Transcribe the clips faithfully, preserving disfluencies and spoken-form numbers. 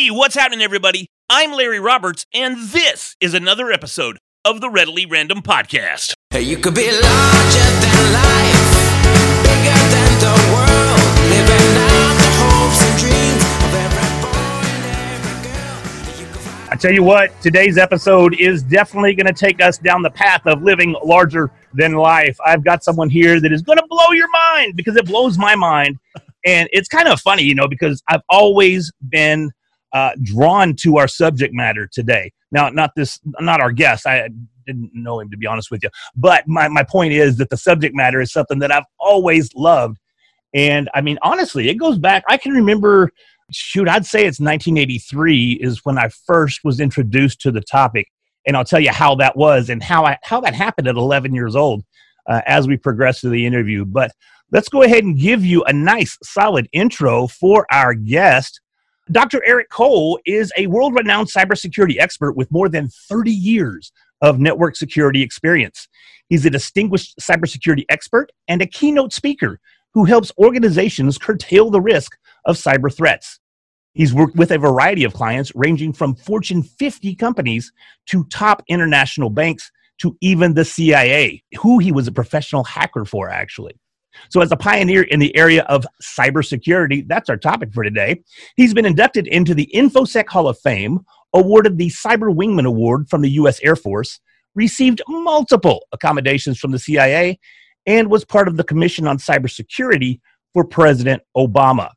Hey, what's happening, everybody? I'm Larry Roberts, and this is another episode of the Readily Random Podcast. Hey, you could be larger than life, bigger than the world, living out the hopes and dreams of every boy and every girl. You could find- I tell you what, today's episode is definitely going to take us down the path of living larger than life. I've got someone here that is going to blow your mind because it blows my mind. And it's kind of funny, you know, because I've always been uh, drawn to our subject matter today. Now, not this, not our guest. I didn't know him, to be honest with you. But my, my point is that the subject matter is something that I've always loved. And I mean, honestly, it goes back. I can remember, shoot, I'd say it's nineteen eighty-three is when I first was introduced to the topic. And I'll tell you how that was and how, I, how that happened at eleven years old uh, as we progress through the interview. But let's go ahead and give you a nice, solid intro for our guest. Doctor Eric Cole is a world-renowned cybersecurity expert with more than thirty years of network security experience. He's a distinguished cybersecurity expert and a keynote speaker who helps organizations curtail the risk of cyber threats. He's worked with a variety of clients ranging from Fortune fifty companies to top international banks to even the C I A, who he was a professional hacker for, actually. So as a pioneer in the area of cybersecurity, that's our topic for today. He's been inducted into the InfoSec Hall of Fame, awarded the Cyber Wingman Award from the U S Air Force, received multiple accommodations from the C I A, and was part of the Commission on Cybersecurity for President Obama.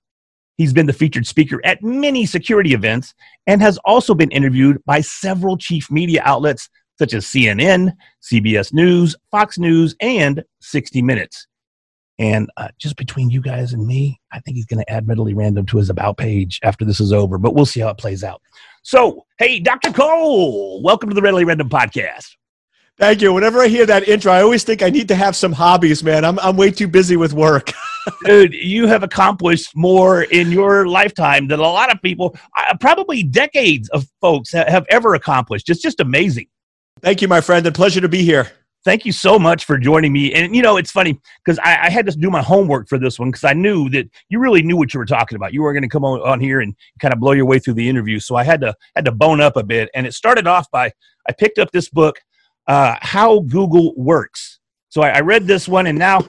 He's been the featured speaker at many security events and has also been interviewed by several chief media outlets such as C N N, C B S News, Fox News, and sixty minutes. And uh, just between you guys and me, I think he's going to add Readily Random to his About page after this is over, but we'll see how it plays out. So, hey, Doctor Cole, welcome to the Readily Random Podcast. Thank you. Whenever I hear that intro, I always think I need to have some hobbies, man. I'm I'm way too busy with work. Dude, you have accomplished more in your lifetime than a lot of people, uh, probably decades of folks ha- have ever accomplished. It's just amazing. Thank you, my friend. A pleasure to be here. Thank you so much for joining me. And, you know, it's funny because I, I had to do my homework for this one because I knew that you really knew what you were talking about. You were going to come on, on here and kind of blow your way through the interview. So I had to had to bone up a bit. And it started off by I picked up this book, uh, How Google Works. So I, I read this one, and now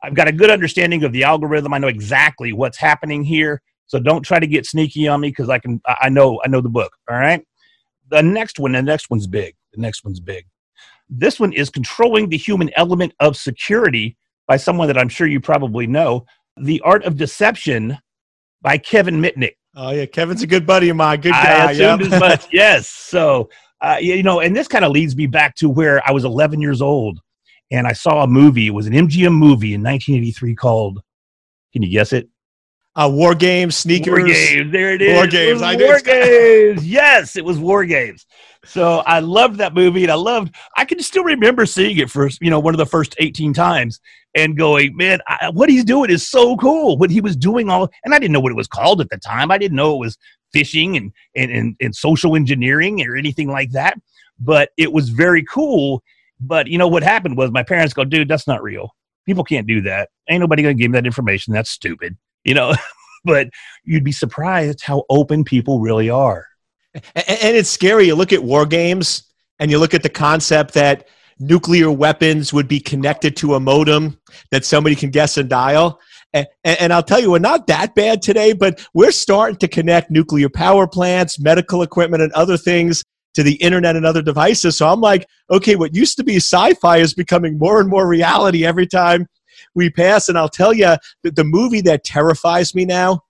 I've got a good understanding of the algorithm. I know exactly what's happening here. So don't try to get sneaky on me because I can. I, I know I know the book. All right. The next one, the next one's big. The next one's big. This one is Controlling the Human Element of Security by someone that I'm sure you probably know, The Art of Deception by Kevin Mitnick. Oh, yeah. Kevin's a good buddy of mine. Good guy. I assumed yep. as much. Yes. So, uh, you know, and this kind of leads me back to where I was eleven years old and I saw a movie. It was an M G M movie in nineteen eighty-three called, can you guess it? Uh, War Games, Sneakers. War Games, there it is. War Games. It I War Games. Yes, it was War Games. So I loved that movie, and I loved, I can still remember seeing it first, you know, one of the first eighteen times and going, man, I, what he's doing is so cool. What he was doing all, and I didn't know what it was called at the time. I didn't know it was phishing and, and, and, and social engineering or anything like that, but it was very cool. But, you know, what happened was my parents go, dude, that's not real. People can't do that. Ain't nobody going to give me that information. That's stupid. You know, but you'd be surprised how open people really are. And, and it's scary. You look at War Games and you look at the concept that nuclear weapons would be connected to a modem that somebody can guess and dial. And, and I'll tell you, we're not that bad today, but we're starting to connect nuclear power plants, medical equipment, and other things to the internet and other devices. So I'm like, okay, what used to be sci-fi is becoming more and more reality every time we pass. And I'll tell you that the movie that terrifies me now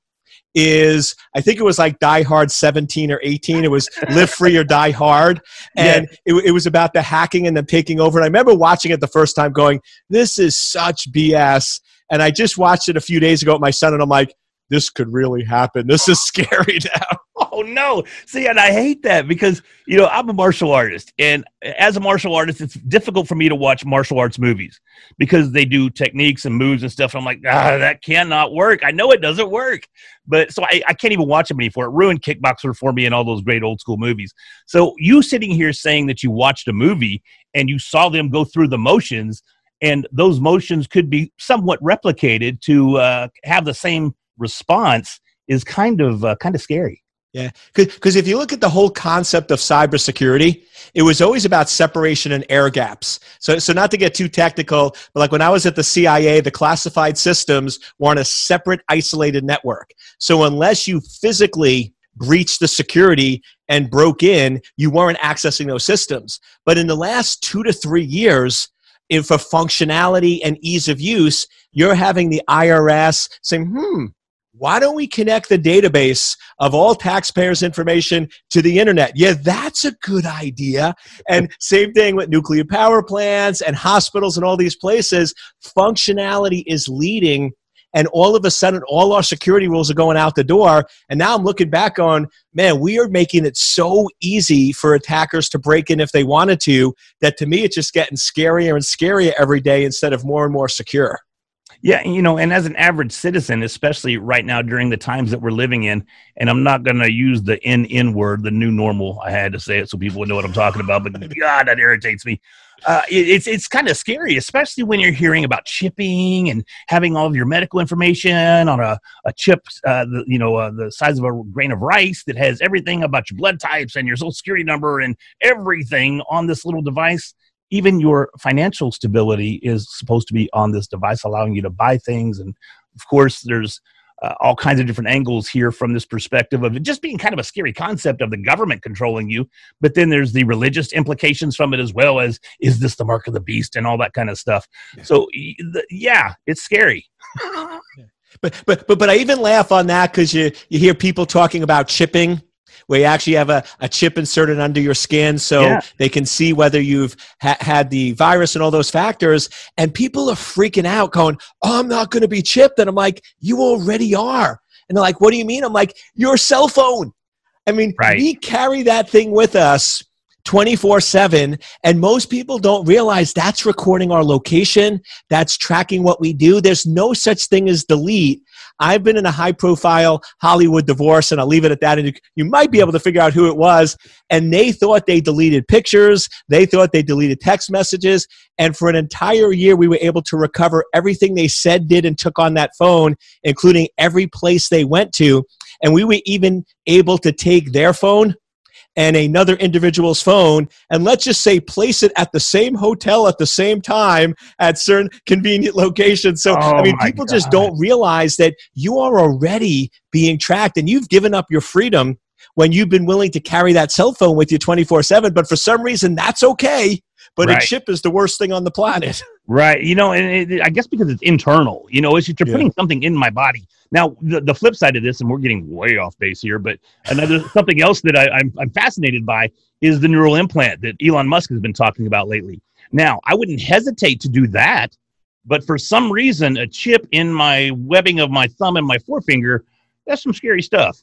is, I think it was like Die Hard seventeen or eighteen. It was Live Free or Die Hard. And yeah. it, it was about the hacking and them taking over. And I remember watching it the first time going, this is such B S. And I just watched it a few days ago with my son and I'm like, this could really happen. This is scary now. Oh, no. See, and I hate that because, you know, I'm a martial artist. And as a martial artist, it's difficult for me to watch martial arts movies because they do techniques and moves and stuff. And I'm like, ah, that cannot work. I know it doesn't work. But so I, I can't even watch them anymore. It ruined Kickboxer for me and all those great old school movies. So you sitting here saying that you watched a movie and you saw them go through the motions, and those motions could be somewhat replicated to uh, have the same response is kind of uh, kind of scary. Yeah, because if you look at the whole concept of cybersecurity, it was always about separation and air gaps. So, so not to get too technical, but like when I was at the C I A, the classified systems were on a separate, isolated network. So unless you physically breached the security and broke in, you weren't accessing those systems. But in the last two to three years, if for functionality and ease of use, you're having the I R S saying, hmm, why don't we connect the database of all taxpayers' information to the internet? Yeah, that's a good idea. And same thing with nuclear power plants and hospitals and all these places. Functionality is leading, and all of a sudden, all our security rules are going out the door. And now I'm looking back on, man, we are making it so easy for attackers to break in if they wanted to, that to me, it's just getting scarier and scarier every day instead of more and more secure. Yeah, you know, and as an average citizen, especially right now during the times that we're living in, and I'm not going to use the N N word, the new normal. I had to say it so people would know what I'm talking about, but God, that irritates me. Uh, it, it's it's kind of scary, especially when you're hearing about chipping and having all of your medical information on a, a chip, uh, the, you know, uh, the size of a grain of rice that has everything about your blood types and your social security number and everything on this little device. Even your financial stability is supposed to be on this device, allowing you to buy things. And of course, there's uh, all kinds of different angles here from this perspective of it just being kind of a scary concept of the government controlling you. But then there's the religious implications from it, as well as, is this the mark of the beast and all that kind of stuff? Yeah. So yeah, it's scary. yeah. But, but, but, but I even laugh on that because you, you hear people talking about chipping, where you actually have a, a chip inserted under your skin so yeah. they can see whether you've ha- had the virus and all those factors. And people are freaking out going, oh, I'm not going to be chipped. And I'm like, you already are. And they're like, what do you mean? I'm like, your cell phone. I mean, right. we carry that thing with us twenty-four seven, and most people don't realize that's recording our location, that's tracking what we do. There's no such thing as delete. I've been in a high-profile Hollywood divorce, and I'll leave it at that, and you, you might be able to figure out who it was, and they thought they deleted pictures, they thought they deleted text messages, and for an entire year, we were able to recover everything they said, did, and took on that phone, including every place they went to, and we were even able to take their phone and another individual's phone, and let's just say place it at the same hotel at the same time at certain convenient locations. So, oh I mean, people God. just don't realize that you are already being tracked, and you've given up your freedom when you've been willing to carry that cell phone with you twenty-four seven. But for some reason, that's okay. But right. a chip is the worst thing on the planet. Right. You know, and it, I guess because it's internal, you know, it's just you're yeah. putting something in my body. Now, the, the flip side of this, and we're getting way off base here, but another something else that I, I'm, I'm fascinated by is the neural implant that Elon Musk has been talking about lately. Now, I wouldn't hesitate to do that, but for some reason, a chip in my webbing of my thumb and my forefinger, that's some scary stuff.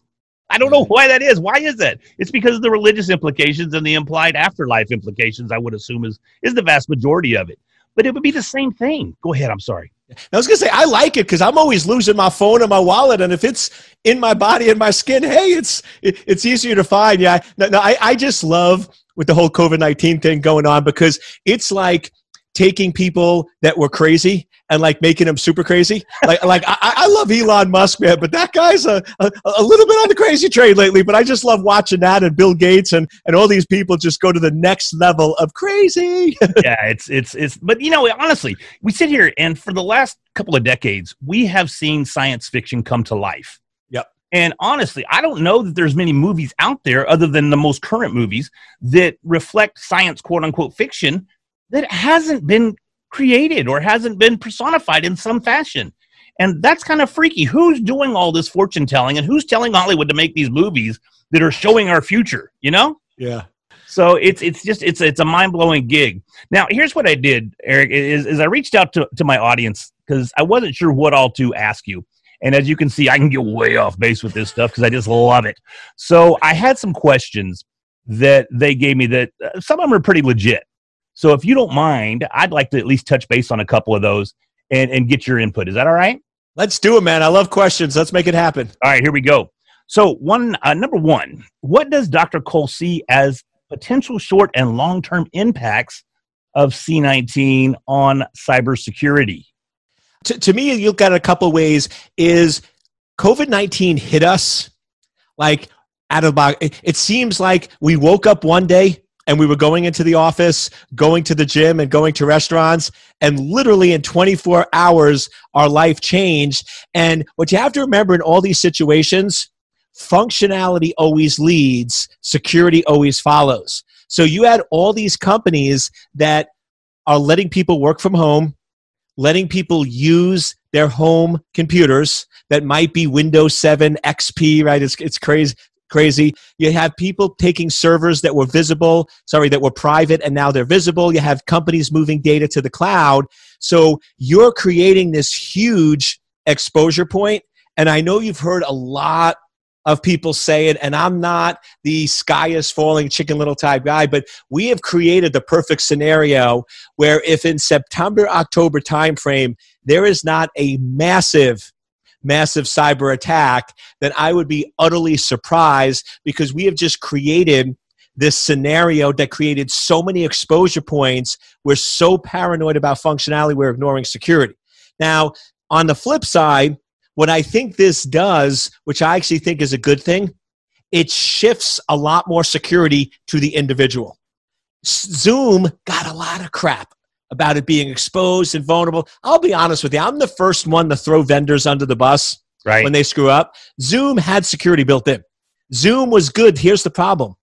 I don't know why that is. Why is that? It's because of the religious implications and the implied afterlife implications, I would assume, is, is the vast majority of it. But it would be the same thing. Go ahead. I'm sorry. I was going to say, I like it because I'm always losing my phone and my wallet. And if it's in my body and my skin, hey, it's it, it's easier to find. Yeah, no, no, I, I just love with the whole COVID nineteen thing going on, because it's like taking people that were crazy and like making them super crazy. Like, like I, I love Elon Musk, man, but that guy's a, a, a little bit on the crazy train lately, but I just love watching that, and Bill Gates and, and all these people just go to the next level of crazy. yeah, it's, it's, it's, but you know, honestly, we sit here and for the last couple of decades, we have seen science fiction come to life. Yep. And honestly, I don't know that there's many movies out there other than the most current movies that reflect science, quote unquote, fiction that hasn't been created or hasn't been personified in some fashion. And that's kind of freaky. Who's doing all this fortune telling, and who's telling Hollywood to make these movies that are showing our future, you know? Yeah. So it's it's just it's it's a mind-blowing gig. Now, here's what I did, Eric, is, is I reached out to, to my audience because I wasn't sure what all to ask you. And as you can see, I can get way off base with this stuff because I just love it. So I had some questions that they gave me that uh, some of them are pretty legit. So if you don't mind, I'd like to at least touch base on a couple of those and, and get your input. Is that all right? Let's do it, man. I love questions. Let's make it happen. All right, here we go. So one, uh, number one, what does Doctor Cole see as potential short and long-term impacts of C nineteen on cybersecurity? To, to me, you look at it a couple of ways. Is COVID nineteen hit us like out of the box. It, it seems like we woke up one day and we were going into the office, going to the gym and going to restaurants. And literally in twenty-four hours, our life changed. And what you have to remember in all these situations, functionality always leads, security always follows. So you had all these companies that are letting people work from home, letting people use their home computers that might be Windows seven, X P, right? It's it's crazy. Crazy. You have people taking servers that were visible, sorry, that were private, and now they're visible. You have companies moving data to the cloud. So you're creating this huge exposure point. And I know you've heard a lot of people say it, and I'm not the sky is falling Chicken Little type guy, but we have created the perfect scenario where if in September, October timeframe, there is not a massive massive cyber attack, then I would be utterly surprised, because we have just created this scenario that created so many exposure points. We're so paranoid about functionality, we're ignoring security. Now, on the flip side, what I think this does, which I actually think is a good thing, it shifts a lot more security to the individual. Zoom got a lot of crap about it being exposed and vulnerable. I'll be honest with you. I'm the first one to throw vendors under the bus right when they screw up. Zoom had security built in. Zoom was good. Here's the problem.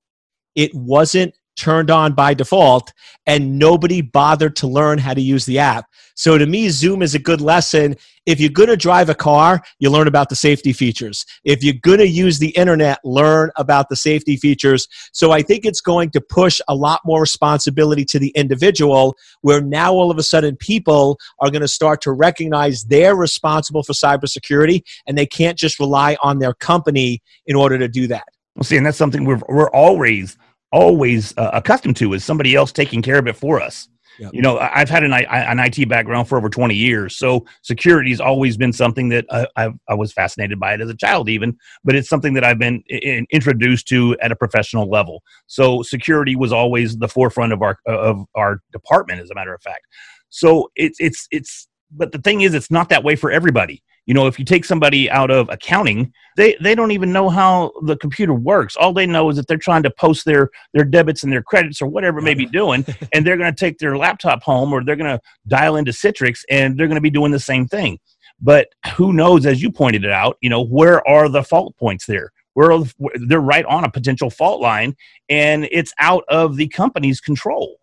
It wasn't turned on by default, and nobody bothered to learn how to use the app. So to me, Zoom is a good lesson. If you're going to drive a car, you learn about the safety features. If you're going to use the internet, learn about the safety features. So I think it's going to push a lot more responsibility to the individual, where now all of a sudden people are going to start to recognize they're responsible for cybersecurity, and they can't just rely on their company in order to do that. Well, see, and that's something we're, we're always always uh, accustomed to, is somebody else taking care of it for us. Yep. You know, I've had an, an I T background for over twenty years. So security's always been something that I, I, I was fascinated by it as a child even, but it's something that I've been in, introduced to at a professional level. So security was always the forefront of our, of our department, as a matter of fact. So it's, it's, it's, but the thing is, it's not that way for everybody. You know, if you take somebody out of accounting, they, they don't even know how the computer works. All they know is that they're trying to post their, their debits and their credits or whatever it may be doing, and they're going to take their laptop home, or they're going to dial into Citrix, and they're going to be doing the same thing. But who knows, as you pointed it out, you know, where are the fault points there? Where are, they're right on a potential fault line, and it's out of the company's control.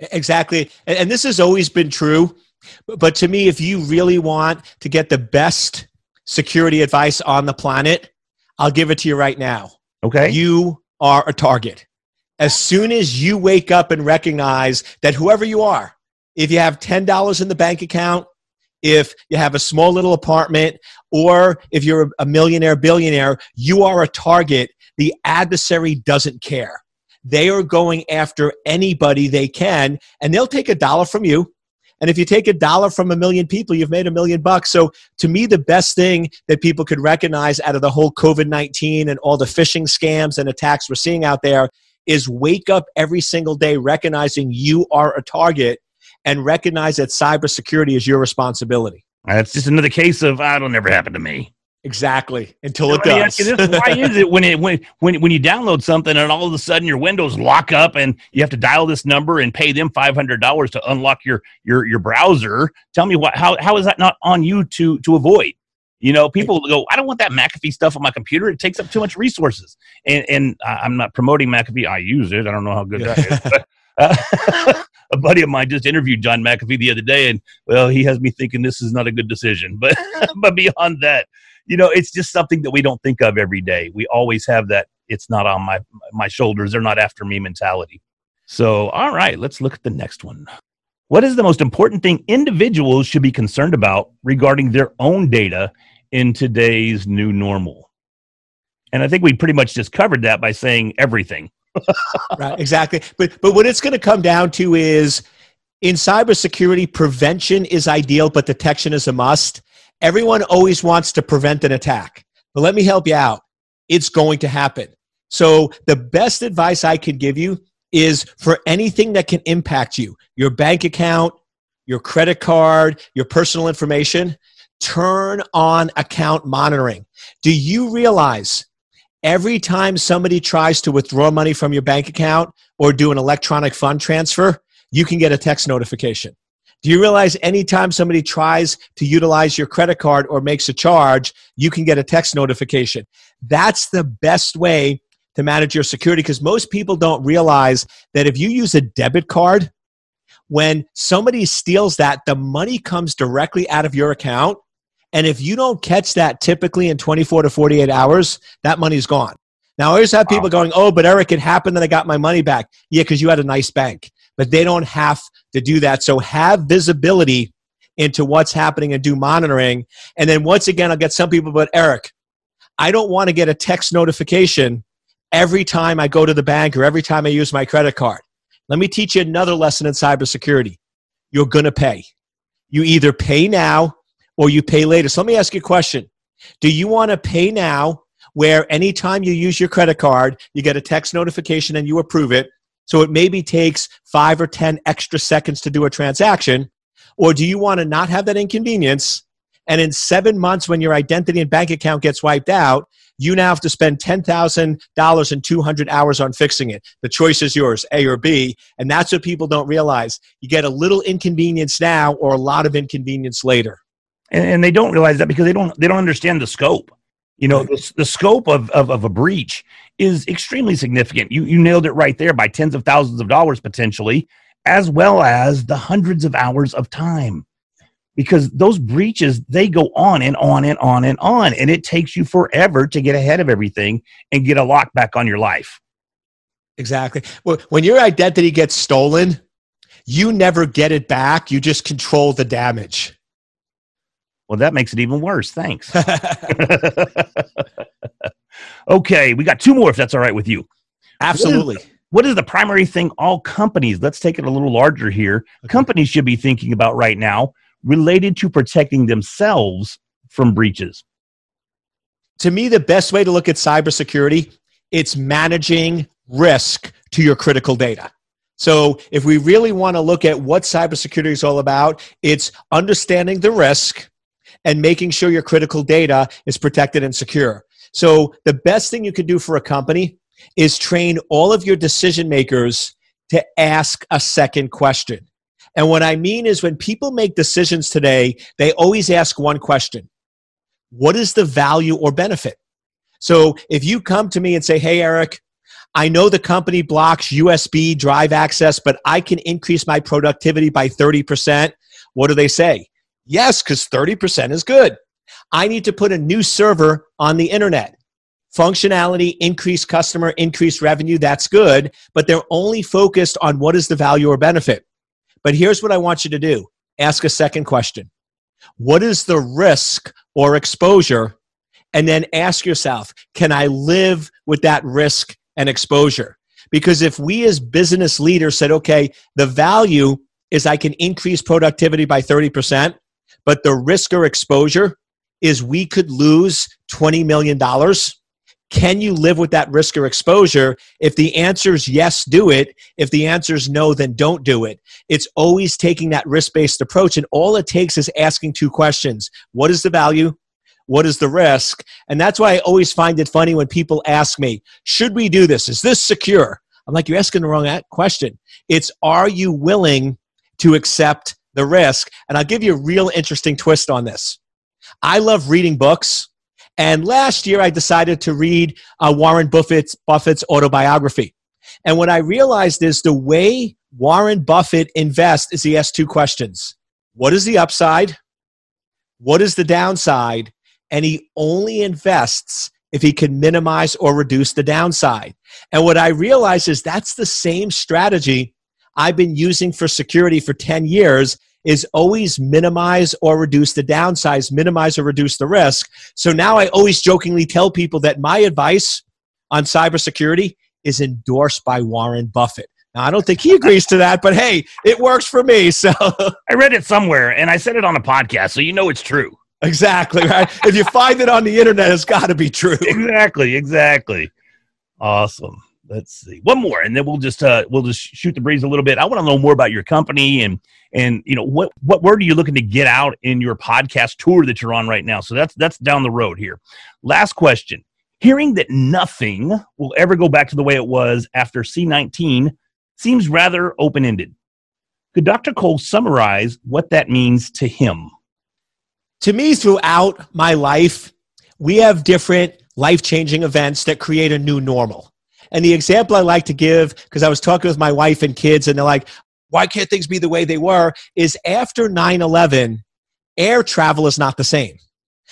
Exactly. And this has always been true. But to me, if you really want to get the best security advice on the planet, I'll give it to you right now. Okay. You are a target. As soon as you wake up and recognize that whoever you are, if you have ten dollars in the bank account, if you have a small little apartment, or if you're a millionaire, billionaire, you are a target. The adversary doesn't care. They are going after anybody they can, and they'll take a dollar from you. And if you take a dollar from a million people, you've made a million bucks. So to me, the best thing that people could recognize out of the whole COVID nineteen and all the phishing scams and attacks we're seeing out there is wake up every single day recognizing you are a target, and recognize that cybersecurity is your responsibility. That's just another case of, oh, it'll never happen to me. Exactly. Until you know, it does. I mean, why is it when it when, when when you download something and all of a sudden your windows lock up and you have to dial this number and pay them five hundred dollars to unlock your your your browser? Tell me what how how is that not on you to to avoid? You know, people go, I don't want that McAfee stuff on my computer. It takes up too much resources. And and I'm not promoting McAfee. I use it. I don't know how good that is. But, uh, a buddy of mine just interviewed John McAfee the other day, and well, he has me thinking this is not a good decision. But but beyond that, you know, it's just something that we don't think of every day. We always have that it's not on my my shoulders, they're not after me mentality. So, all right, let's look at the next one. What is the most important thing individuals should be concerned about regarding their own data in today's new normal? And I think we pretty much just covered that by saying everything. Right, exactly. But but what it's going to come down to is, in cybersecurity, prevention is ideal, but detection is a must. Everyone always wants to prevent an attack, but let me help you out. It's going to happen. So the best advice I could give you is for anything that can impact you, your bank account, your credit card, your personal information, turn on account monitoring. Do you realize Every time somebody tries to withdraw money from your bank account or do an electronic fund transfer, you can get a text notification. Do you realize anytime somebody tries to utilize your credit card or makes a charge, you can get a text notification? That's the best way to manage your security, because most people don't realize that if you use a debit card, when somebody steals that, the money comes directly out of your account. And if you don't catch that typically in twenty-four to forty-eight hours, that money's gone. Now, I always have people wow. going, oh, but Eric, it happened that I got my money back. Yeah, because you had a nice bank. But they don't have to do that. So have visibility into what's happening and do monitoring. And then once again, I'll get some people, but Eric, I don't want to get a text notification every time I go to the bank or every time I use my credit card. Let me teach you another lesson in cybersecurity. You're going to pay. You either pay now or you pay later. So let me ask you a question. Do you want to pay now where anytime you use your credit card, you get a text notification and you approve it, so it maybe takes five or ten extra seconds to do a transaction? Or do you want to not have that inconvenience, and in seven months when your identity and bank account gets wiped out, you now have to spend ten thousand dollars and two hundred hours on fixing it? The choice is yours, A or B, and that's what people don't realize. You get a little inconvenience now or a lot of inconvenience later. And, and they don't realize that because they don't they don't understand the scope. You know, the, the scope of, of, of a breach is extremely significant. You, you nailed it right there by tens of thousands of dollars potentially, as well as the hundreds of hours of time. Because those breaches, they go on and on and on and on. And it takes you forever to get ahead of everything and get a lock back on your life. Exactly. Well, when your identity gets stolen, you never get it back. You just control the damage. Well, that makes it even worse. Thanks. Okay, we got two more, if that's all right with you. Absolutely. What is, what is the primary thing all companies, let's take it a little larger here, okay. companies should be thinking about right now related to protecting themselves from breaches? To me, the best way to look at cybersecurity, it's managing risk to your critical data. So if we really want to look at what cybersecurity is all about, it's understanding the risk and making sure your critical data is protected and secure. So the best thing you could do for a company is train all of your decision makers to ask a second question. And what I mean is when people make decisions today, they always ask one question. What is the value or benefit? So if you come to me and say, hey, Eric, I know the company blocks U S B drive access, but I can increase my productivity by thirty percent. What do they say? Yes, because thirty percent is good. I need to put a new server on the internet. Functionality, increase customer, increase revenue, that's good, but they're only focused on what is the value or benefit. But here's what I want you to do. Ask a second question. What is the risk or exposure? And then ask yourself, can I live with that risk and exposure? Because if we as business leaders said, okay, the value is I can increase productivity by thirty percent, but the risk or exposure is we could lose twenty million dollars. Can you live with that risk or exposure? If the answer is yes, do it. If the answer is no, then don't do it. It's always taking that risk-based approach, and all it takes is asking two questions. What is the value? What is the risk? And that's why I always find it funny when people ask me, should we do this? Is this secure? I'm like, you're asking the wrong question. It's, are you willing to accept the risk? And I'll give you a real interesting twist on this. I love reading books. And last year, I decided to read uh, Warren Buffett's, Buffett's autobiography. And what I realized is the way Warren Buffett invests is he asks two questions. What is the upside? What is the downside? And he only invests if he can minimize or reduce the downside. And what I realized is that's the same strategy I've been using for security for ten years, is always minimize or reduce the downsides, minimize or reduce the risk. So now I always jokingly tell people that my advice on cybersecurity is endorsed by Warren Buffett. Now, I don't think he agrees to that, but hey, it works for me. So I read it somewhere, and I said it on a podcast, so you know it's true. Exactly, right? If you find it on the internet, it's got to be true. Exactly, exactly. Awesome. Let's see, one more, and then we'll just uh, we'll just shoot the breeze a little bit. I want to know more about your company, and and you know what what word are you looking to get out in your podcast tour that you're on right now? So that's that's down the road here. Last question: Hearing that nothing will ever go back to the way it was after C nineteen seems rather open-ended. Could Doctor Cole summarize what that means to him? To me, throughout my life, we have different life-changing events that create a new normal. And the example I like to give, because I was talking with my wife and kids, and they're like, why can't things be the way they were, is after nine eleven, air travel is not the same.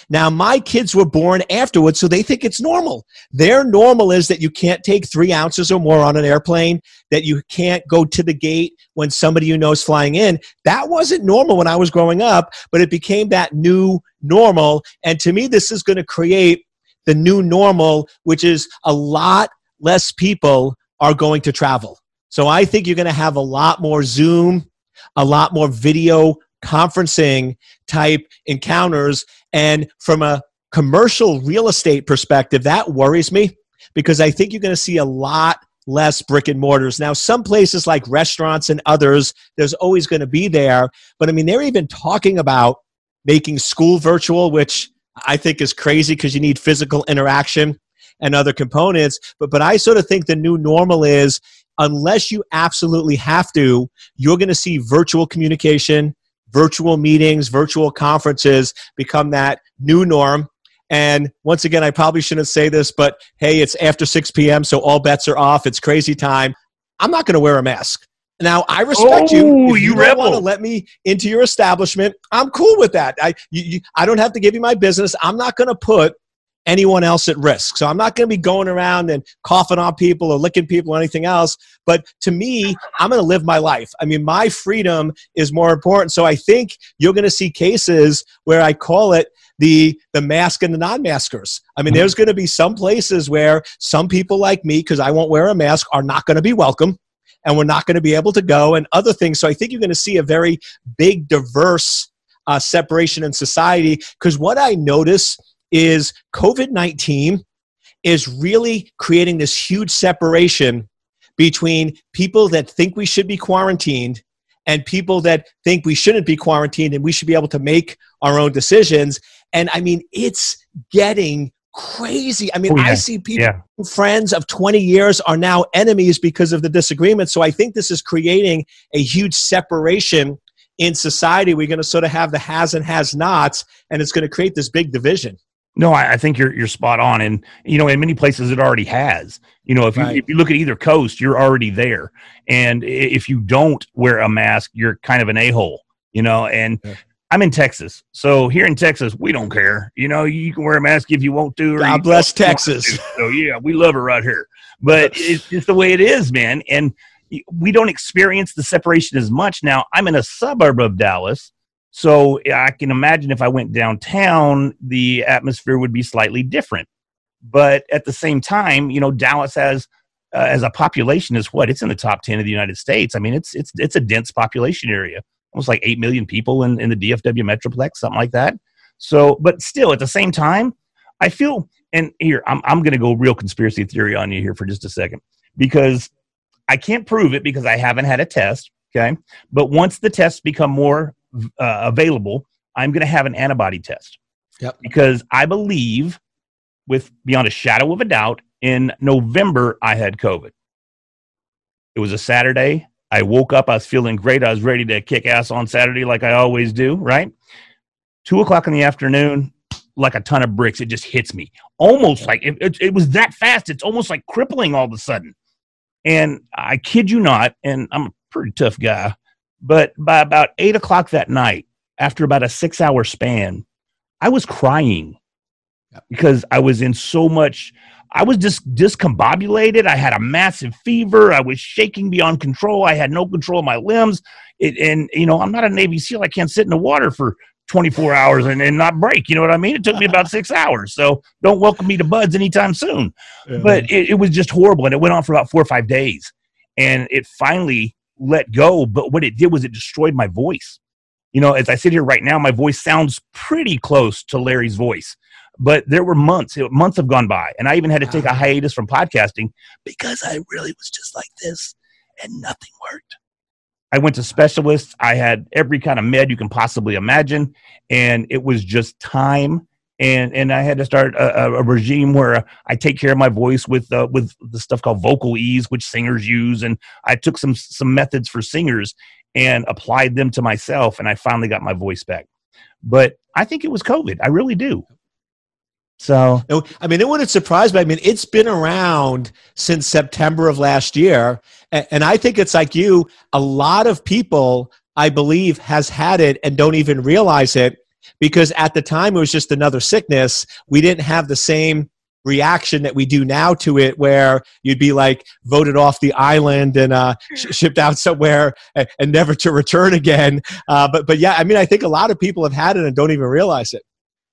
Now, my kids were born afterwards, so they think it's normal. Their normal is that you can't take three ounces or more on an airplane, that you can't go to the gate when somebody you know is flying in. That wasn't normal when I was growing up, but it became that new normal. And to me, this is going to create the new normal, which is a lot less people are going to travel. So I think you're going to have a lot more Zoom, a lot more video conferencing type encounters. And from a commercial real estate perspective, that worries me because I think you're going to see a lot less brick and mortars. Now, some places like restaurants and others, there's always going to be there. But I mean, they're even talking about making school virtual, which I think is crazy because you need physical interaction and other components. But, but I sort of think the new normal is, unless you absolutely have to, you're going to see virtual communication, virtual meetings, virtual conferences become that new norm. And once again, I probably shouldn't say this, but hey, it's after six p.m., so all bets are off. It's crazy time. I'm not going to wear a mask. Now, I respect oh, you. If you, you don't want to let me into your establishment, I'm cool with that. I you, you, I don't have to give you my business. I'm not going to put anyone else at risk. So I'm not going to be going around and coughing on people or licking people or anything else. But to me, I'm going to live my life. I mean, my freedom is more important. So I think you're going to see cases where I call it the the mask and the non-maskers. I mean, there's going to be some places where some people like me, because I won't wear a mask, are not going to be welcome. And we're not going to be able to go and other things. So I think you're going to see a very big, diverse uh, separation in society. Because what I notice is COVID nineteen is really creating this huge separation between people that think we should be quarantined and people that think we shouldn't be quarantined and we should be able to make our own decisions. And I mean, it's getting crazy. I mean, oh, yeah. I see people, yeah. friends of twenty years are now enemies because of the disagreement. So I think this is creating a huge separation in society. We're going to sort of have the has and has nots, and it's going to create this big division. No, I, I think you're you're spot on. And, you know, in many places it already has. You know, if you, right. if you look at either coast, you're already there. And if you don't wear a mask, you're kind of an a-hole, you know, and yeah. I'm in Texas. So here in Texas, we don't care. You know, you can wear a mask if you want to. Or God bless Texas. So yeah, we love it right here. But it's just the way it is, man. And we don't experience the separation as much. Now, I'm in a suburb of Dallas. So I can imagine if I went downtown, the atmosphere would be slightly different. But at the same time, you know, Dallas has, uh, as a population is what? It's in the top ten of the United States. I mean, it's it's it's a dense population area. Almost like eight million people in, in the D F W Metroplex, something like that. So, but still, at the same time, I feel, and here, I'm I'm going to go real conspiracy theory on you here for just a second, because I can't prove it because I haven't had a test, okay? But once the tests become more uh, available, I'm going to have an antibody test. Yep. Because I believe, with beyond a shadow of a doubt, in November, I had COVID. It was a Saturday. I woke up, I was feeling great. I was ready to kick ass on Saturday like I always do, right? Two o'clock in the afternoon, like a ton of bricks, it just hits me. Almost like, it, it, it was that fast. It's almost like crippling all of a sudden. And I kid you not, and I'm a pretty tough guy, but by about eight o'clock that night, after about a six hour span, I was crying because I was in so much... I was just discombobulated. I had a massive fever. I was shaking beyond control. I had no control of my limbs. It, and, you know, I'm not a Navy SEAL. I can't sit in the water for twenty-four hours and, and not break. You know what I mean? It took me about six hours. So don't welcome me to buds anytime soon. Yeah. But it, it was just horrible. And it went on for about four or five days. And it finally let go. But what it did was it destroyed my voice. You know, as I sit here right now, my voice sounds pretty close to Larry's voice. But there were months, months have gone by. And I even had to take a hiatus from podcasting because I really was just like this and nothing worked. I went to specialists. I had every kind of med you can possibly imagine. And it was just time And and I had to start a, a regime where I take care of my voice with uh, with the stuff called vocal ease, which singers use. And I took some some methods for singers and applied them to myself. And I finally got my voice back. But I think it was COVID. I really do. So, I mean, it wouldn't surprise me. I mean, it's been around since September of last year. And I think it's like you, a lot of people, I believe, has had it and don't even realize it. Because at the time, it was just another sickness. We didn't have the same reaction that we do now to it, where you'd be like voted off the island and uh, sh- shipped out somewhere and, and never to return again. Uh, but but yeah, I mean, I think a lot of people have had it and don't even realize it.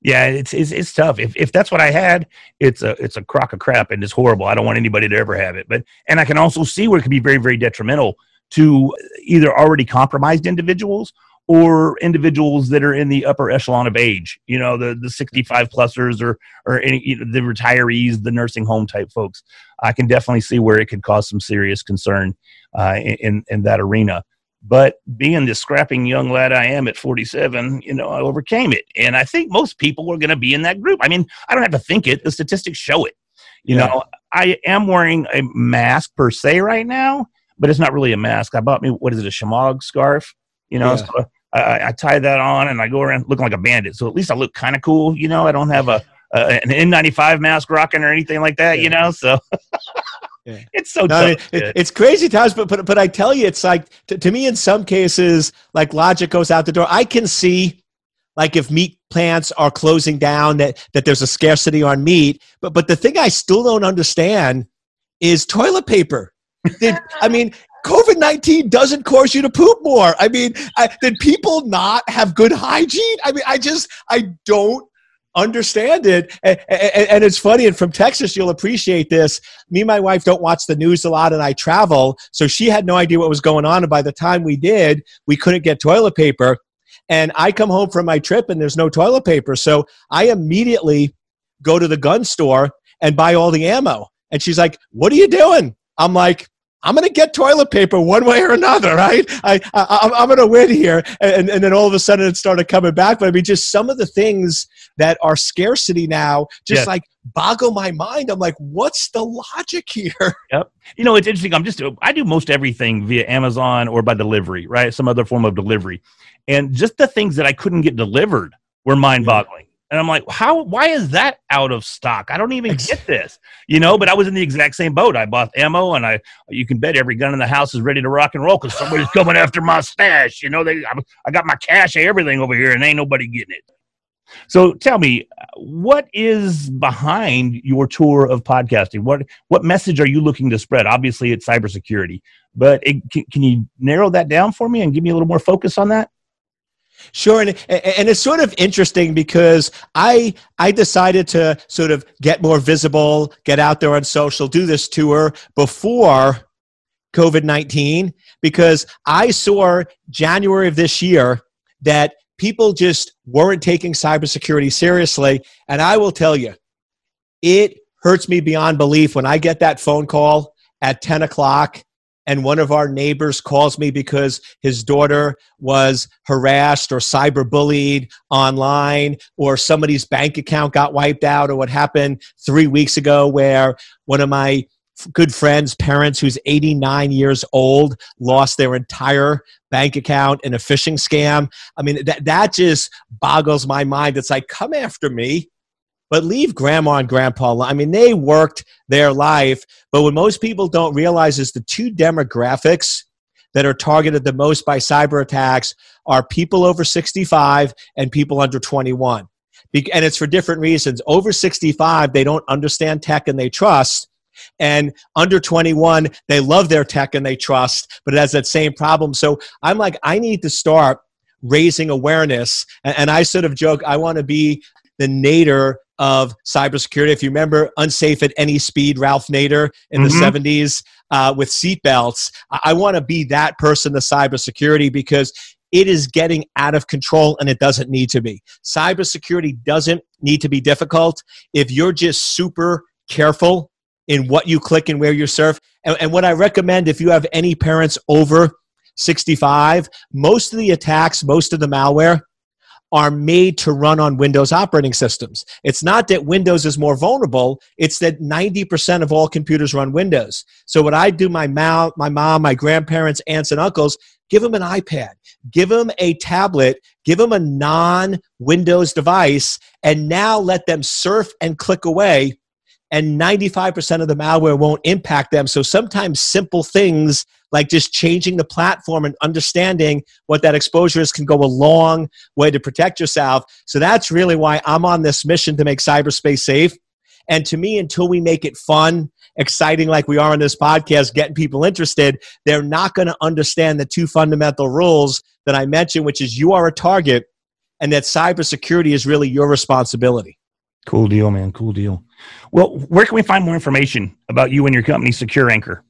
Yeah, it's it's, it's tough. If if that's what I had, it's a it's a crock of crap and it's horrible. I don't want anybody to ever have it. But and I can also see where it can be very, very detrimental to either already compromised individuals or individuals that are in the upper echelon of age, you know, the, the sixty-five-plussers or or any, you know, the retirees, the nursing home type folks. I can definitely see where it could cause some serious concern uh, in, in that arena. But being the scrapping young lad I am at forty-seven, you know, I overcame it. And I think most people are going to be in that group. I mean, I don't have to think it. The statistics show it. You yeah. know, I am wearing a mask per se right now, but it's not really a mask. I bought me, what is it, a Shemagh scarf? You know, yeah. so I, I tie that on and I go around looking like a bandit. So at least I look kind of cool. You know, I don't have a, a an N ninety-five mask rocking or anything like that, yeah. you know, so yeah. it's so no, tough. I mean, it, it's crazy times, but, but, but I tell you, it's like, to, to me, in some cases, like logic goes out the door. I can see, like, if meat plants are closing down, that, that there's a scarcity on meat. But, but the thing I still don't understand is toilet paper. Did, I mean, COVID nineteen doesn't cause you to poop more. I mean, I, did people not have good hygiene? I mean, I just, I don't understand it. And, and, and it's funny. And from Texas, you'll appreciate this. Me and my wife don't watch the news a lot and I travel. So she had no idea what was going on. And by the time we did, we couldn't get toilet paper. And I come home from my trip and there's no toilet paper. So I immediately go to the gun store and buy all the ammo. And she's like, "What are you doing?" I'm like, "I'm going to get toilet paper one way or another, right? I, I, I'm going to win here." And, and then all of a sudden it started coming back. But I mean, just some of the things that are scarcity now just yes. like boggle my mind. I'm like, what's the logic here? Yep. You know, it's interesting. I'm just, I do most everything via Amazon or by delivery, right? Some other form of delivery. And just the things that I couldn't get delivered were mind boggling. And I'm like, how, why is that out of stock? I don't even get this, you know, but I was in the exact same boat. I bought ammo and I, you can bet every gun in the house is ready to rock and roll because somebody's coming after my stash. You know, they, I, I got my cash, everything over here and ain't nobody getting it. So tell me, what is behind your tour of podcasting? What, what message are you looking to spread? Obviously it's cybersecurity, but it, can, can you narrow that down for me and give me a little more focus on that? Sure. And, and it's sort of interesting because I I decided to sort of get more visible, get out there on social, do this tour before COVID nineteen, because I saw January of this year that people just weren't taking cybersecurity seriously. And I will tell you, it hurts me beyond belief when I get that phone call at ten o'clock and one of our neighbors calls me because his daughter was harassed or cyberbullied online, or somebody's bank account got wiped out, or what happened three weeks ago where one of my good friend's parents, who's eighty-nine years old, lost their entire bank account in a phishing scam. I mean, that, that just boggles my mind. It's like, come after me, but leave grandma and grandpa alone. I mean, they worked their life. But what most people don't realize is the two demographics that are targeted the most by cyber attacks are people over sixty-five and people under twenty-one. And it's for different reasons. Over sixty-five, they don't understand tech and they trust. And under twenty-one, they love their tech and they trust, but it has that same problem. So I'm like, I need to start raising awareness. And I sort of joke, I want to be the Nader of cybersecurity. If you remember Unsafe at Any Speed, Ralph Nader in mm-hmm. the seventies uh, with seatbelts, I, I want to be that person to cybersecurity because it is getting out of control and it doesn't need to be. Cybersecurity doesn't need to be difficult if you're just super careful in what you click and where you surf. And, and what I recommend, if you have any parents over sixty-five, most of the attacks, most of the malware are made to run on Windows operating systems. It's not that Windows is more vulnerable, it's that ninety percent of all computers run Windows. So what I do, my mom, my mom, my grandparents, aunts and uncles, give them an iPad, give them a tablet, give them a non-Windows device, and now let them surf and click away, and ninety-five percent of the malware won't impact them. So sometimes simple things like just changing the platform and understanding what that exposure is can go a long way to protect yourself. So that's really why I'm on this mission to make cyberspace safe. And to me, until we make it fun, exciting like we are on this podcast, getting people interested, they're not going to understand the two fundamental rules that I mentioned, which is you are a target and that cybersecurity is really your responsibility. Cool deal, man. Cool deal. Well, where can we find more information about you and your company, Secure Anchor?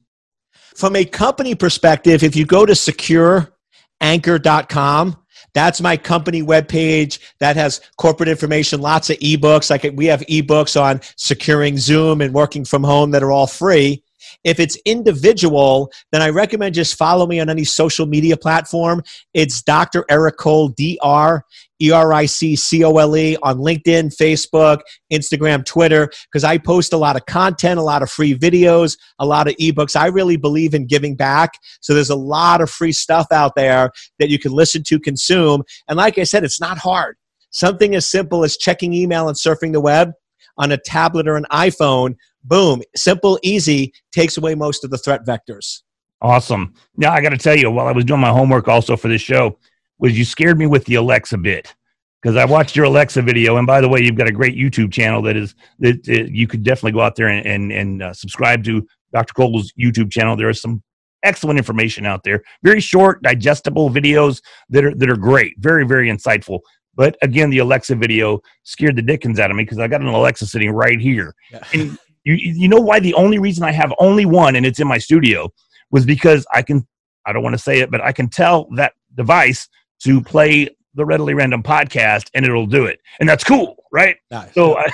From a company perspective, if you go to secure anchor dot com, that's my company webpage that has corporate information, lots of ebooks. Like we have ebooks on securing Zoom and working from home that are all free. If it's individual, then I recommend just follow me on any social media platform. It's Doctor Eric Cole, D R E R I C C O L E on LinkedIn, Facebook, Instagram, Twitter, because I post a lot of content, a lot of free videos, a lot of ebooks. I really believe in giving back. So there's a lot of free stuff out there that you can listen to, consume. And like I said, it's not hard. Something as simple as checking email and surfing the web on a tablet or an iPhone, boom, simple, easy, takes away most of the threat vectors. Awesome. Now, I got to tell you, while I was doing my homework also for this show, was you scared me with the Alexa bit, because I watched your Alexa video. And by the way, you've got a great YouTube channel that is that uh, you could definitely go out there and, and, and uh, subscribe to Doctor Cole's YouTube channel. There is some excellent information out there. Very short, digestible videos that are that are great. Very, very insightful. But again, the Alexa video scared the dickens out of me because I got an Alexa sitting right here. Yeah. And you you know why? The only reason I have only one, and it's in my studio, was because I can, I don't want to say it, but I can tell that device to play the Readily Random podcast and it'll do it. And that's cool, right? Nice. So I,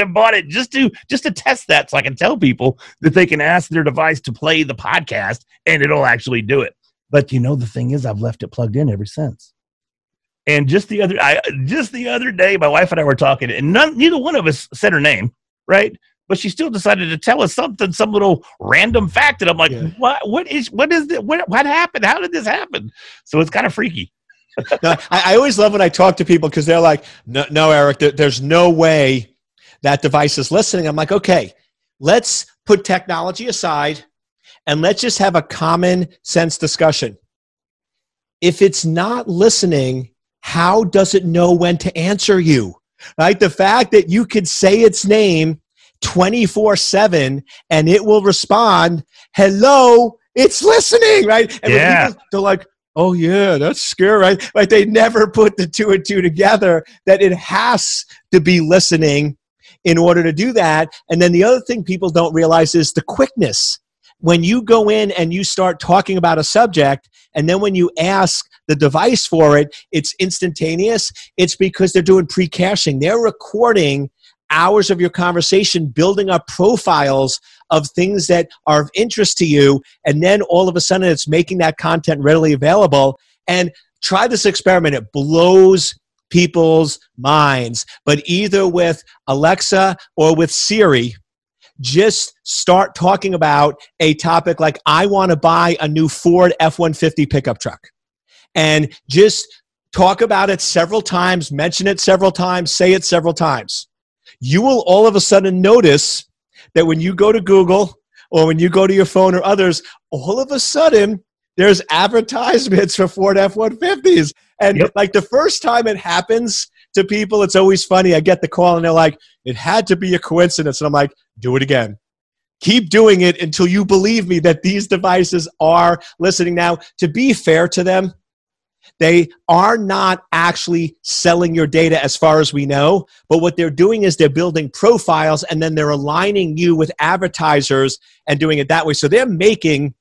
I bought it just to just to test that so I can tell people that they can ask their device to play the podcast and it'll actually do it. But you know, the thing is, I've left it plugged in ever since. And just the other, I just the other day, my wife and I were talking, and none, neither one of us said her name, right? But she still decided to tell us something, some little random fact, and I'm like, yeah. what? What is? What is this? What, what happened? How did this happen? So it's kind of freaky. No, I, I always love when I talk to people because they're like, no, no, Eric, there, there's no way that device is listening. I'm like, okay, let's put technology aside, and let's just have a common sense discussion. If it's not listening, how does it know when to answer you, right? The fact that you could say its name twenty-four seven and it will respond, hello, it's listening, right? And yeah. People, they're like, oh yeah, that's scary, right? Like they never put the two and two together that it has to be listening in order to do that. And then the other thing people don't realize is the quickness. When you go in and you start talking about a subject, and then when you ask the device for it, it's instantaneous. It's because they're doing pre-caching. They're recording hours of your conversation, building up profiles of things that are of interest to you. And then all of a sudden, it's making that content readily available. And try this experiment. It blows people's minds. But either with Alexa or with Siri, just start talking about a topic like, I want to buy a new Ford F one fifty pickup truck. And just talk about it several times, mention it several times, say it several times. You will all of a sudden notice that when you go to Google or when you go to your phone or others, all of a sudden there's advertisements for Ford F one fifties. And yep. Like the first time it happens to people, it's always funny. I get the call and they're like, it had to be a coincidence. And I'm like, do it again. Keep doing it until you believe me that these devices are listening. Now, to be fair to them, they are not actually selling your data as far as we know, but what they're doing is they're building profiles and then they're aligning you with advertisers and doing it that way. So they're making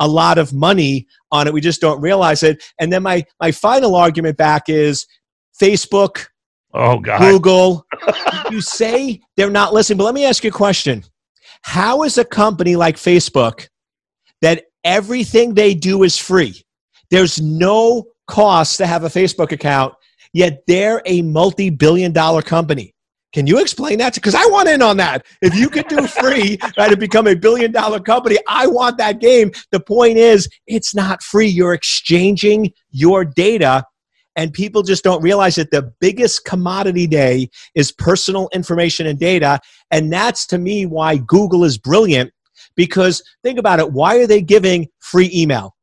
a lot of money on it. We just don't realize it. And then my, my final argument back is Facebook, oh God, Google. You say they're not listening, but let me ask you a question. How is a company like Facebook that everything they do is free? There's no cost to have a Facebook account, yet they're a multi-billion dollar company. Can you explain that? Because I want in on that. If you could do free right, to become a billion dollar company, I want that game. The point is, it's not free. You're exchanging your data, and people just don't realize that the biggest commodity day is personal information and data. And that's, to me, why Google is brilliant. Because think about it, why are they giving free email,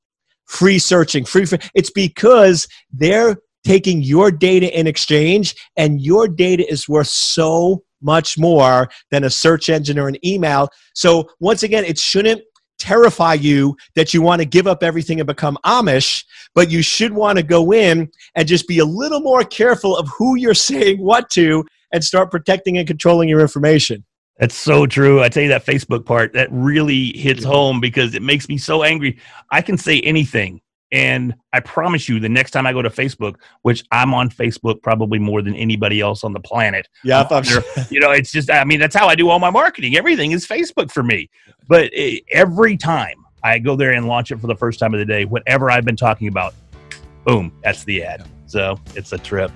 free searching, free, free? It's because they're taking your data in exchange, and your data is worth so much more than a search engine or an email. So once again, it shouldn't terrify you that you want to give up everything and become Amish, but you should want to go in and just be a little more careful of who you're saying what to and start protecting and controlling your information. That's so true. I tell you, that Facebook part, that really hits home because it makes me so angry. I can say anything. And I promise you, the next time I go to Facebook, which I'm on Facebook probably more than anybody else on the planet. Yeah, I'm sure. You know, it's just, I mean, that's how I do all my marketing. Everything is Facebook for me. But it, every time I go there and launch it for the first time of the day, whatever I've been talking about, boom, that's the ad. So it's a trip.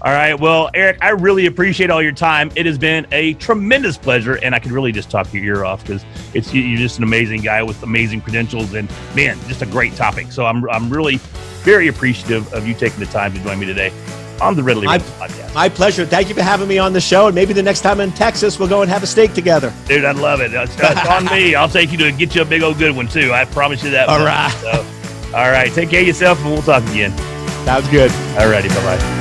All right. Well, Eric, I really appreciate all your time. It has been a tremendous pleasure. And I could really just talk your ear off because it's you're just an amazing guy with amazing credentials and, man, just a great topic. So I'm I'm really very appreciative of you taking the time to join me today on the Readily Random Podcast. My pleasure. Thank you for having me on the show. And maybe the next time in Texas, we'll go and have a steak together. Dude, I'd love it. It's, it's on me. I'll take you to get you a big old good one, too. I promise you that. All right. So, all right. Take care of yourself and we'll talk again. Sounds good. All righty. Bye-bye.